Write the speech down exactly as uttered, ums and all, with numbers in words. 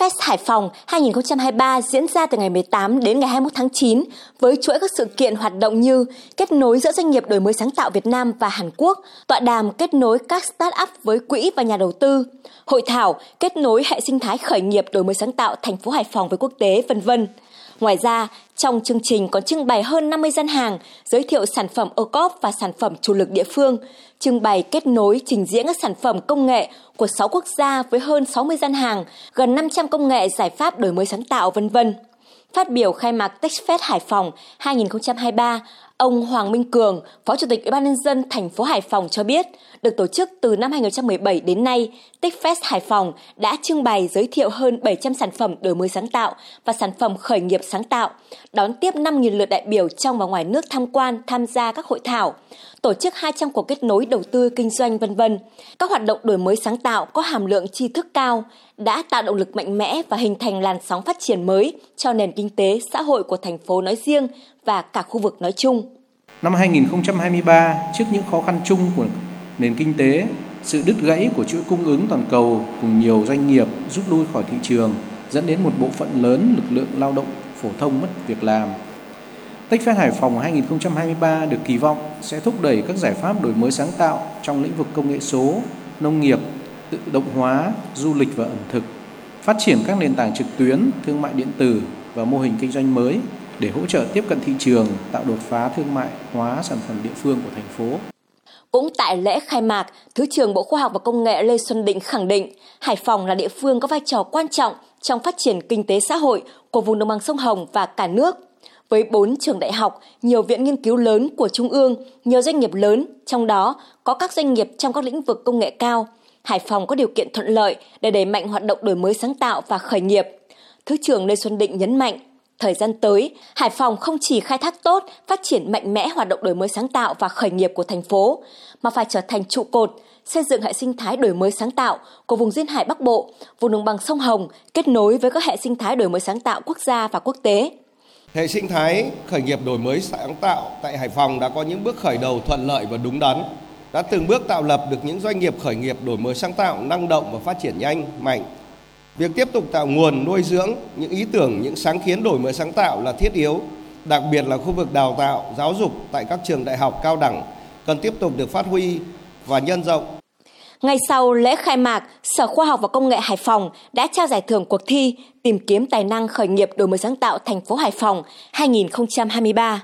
Techfest Hải Phòng hai không hai ba diễn ra từ ngày mười tám đến ngày hai mươi mốt tháng chín với chuỗi các sự kiện hoạt động như kết nối giữa doanh nghiệp đổi mới sáng tạo Việt Nam và Hàn Quốc, tọa đàm kết nối các start-up với quỹ và nhà đầu tư, hội thảo kết nối hệ sinh thái khởi nghiệp đổi mới sáng tạo thành phố Hải Phòng với quốc tế, vân vân. Ngoài ra, trong chương trình còn trưng bày hơn năm mươi gian hàng, giới thiệu sản phẩm ô cốp và sản phẩm chủ lực địa phương, trưng bày kết nối trình diễn các sản phẩm công nghệ của sáu quốc gia với hơn sáu mươi gian hàng, gần năm trăm công nghệ giải pháp đổi mới sáng tạo, vân vân. Phát biểu khai mạc Techfest Hải Phòng hai không hai ba, ông Hoàng Minh Cường, Phó Chủ tịch Ủy ban nhân dân thành phố Hải Phòng cho biết, được tổ chức từ năm hai không một bảy đến nay, Techfest Hải Phòng đã trưng bày giới thiệu hơn bảy trăm sản phẩm đổi mới sáng tạo và sản phẩm khởi nghiệp sáng tạo, đón tiếp năm nghìn lượt đại biểu trong và ngoài nước tham quan, tham gia các hội thảo, tổ chức hai trăm cuộc kết nối đầu tư kinh doanh, vân vân. Các hoạt động đổi mới sáng tạo có hàm lượng tri thức cao đã tạo động lực mạnh mẽ và hình thành làn sóng phát triển mới cho nền kinh tế, xã hội của thành phố nói riêng và cả khu vực nói chung. Năm hai không hai ba, trước những khó khăn chung của nền kinh tế, sự đứt gãy của chuỗi cung ứng toàn cầu cùng nhiều doanh nghiệp rút lui khỏi thị trường dẫn đến một bộ phận lớn lực lượng lao động phổ thông mất việc làm. Techfest Hải Phòng hai không hai ba được kỳ vọng sẽ thúc đẩy các giải pháp đổi mới sáng tạo trong lĩnh vực công nghệ số, nông nghiệp, tự động hóa, du lịch và ẩm thực, phát triển các nền tảng trực tuyến, thương mại điện tử và mô hình kinh doanh mới để hỗ trợ tiếp cận thị trường, tạo đột phá thương mại hóa sản phẩm địa phương của thành phố. Cũng tại lễ khai mạc, Thứ trưởng Bộ Khoa học và Công nghệ Lê Xuân Định khẳng định Hải Phòng là địa phương có vai trò quan trọng trong phát triển kinh tế xã hội của vùng đồng bằng sông Hồng và cả nước. Với bốn trường đại học, nhiều viện nghiên cứu lớn của Trung ương, nhiều doanh nghiệp lớn, trong đó có các doanh nghiệp trong các lĩnh vực công nghệ cao, Hải Phòng có điều kiện thuận lợi để đẩy mạnh hoạt động đổi mới sáng tạo và khởi nghiệp. Thứ trưởng Lê Xuân Định nhấn mạnh, thời gian tới, Hải Phòng không chỉ khai thác tốt, phát triển mạnh mẽ hoạt động đổi mới sáng tạo và khởi nghiệp của thành phố, mà phải trở thành trụ cột, xây dựng hệ sinh thái đổi mới sáng tạo của vùng duyên hải Bắc Bộ, vùng đồng bằng sông Hồng, kết nối với các hệ sinh thái đổi mới sáng tạo quốc gia và quốc tế. Hệ sinh thái khởi nghiệp đổi mới sáng tạo tại Hải Phòng đã có những bước khởi đầu thuận lợi và đúng đắn, đã từng bước tạo lập được những doanh nghiệp khởi nghiệp đổi mới sáng tạo, năng động và phát triển nhanh, mạnh. Việc tiếp tục tạo nguồn, nuôi dưỡng những ý tưởng, những sáng kiến đổi mới sáng tạo là thiết yếu, đặc biệt là khu vực đào tạo, giáo dục tại các trường đại học, cao đẳng cần tiếp tục được phát huy và nhân rộng. Ngay sau lễ khai mạc, Sở Khoa học và Công nghệ Hải Phòng đã trao giải thưởng cuộc thi Tìm kiếm tài năng khởi nghiệp đổi mới sáng tạo thành phố Hải Phòng hai không hai ba.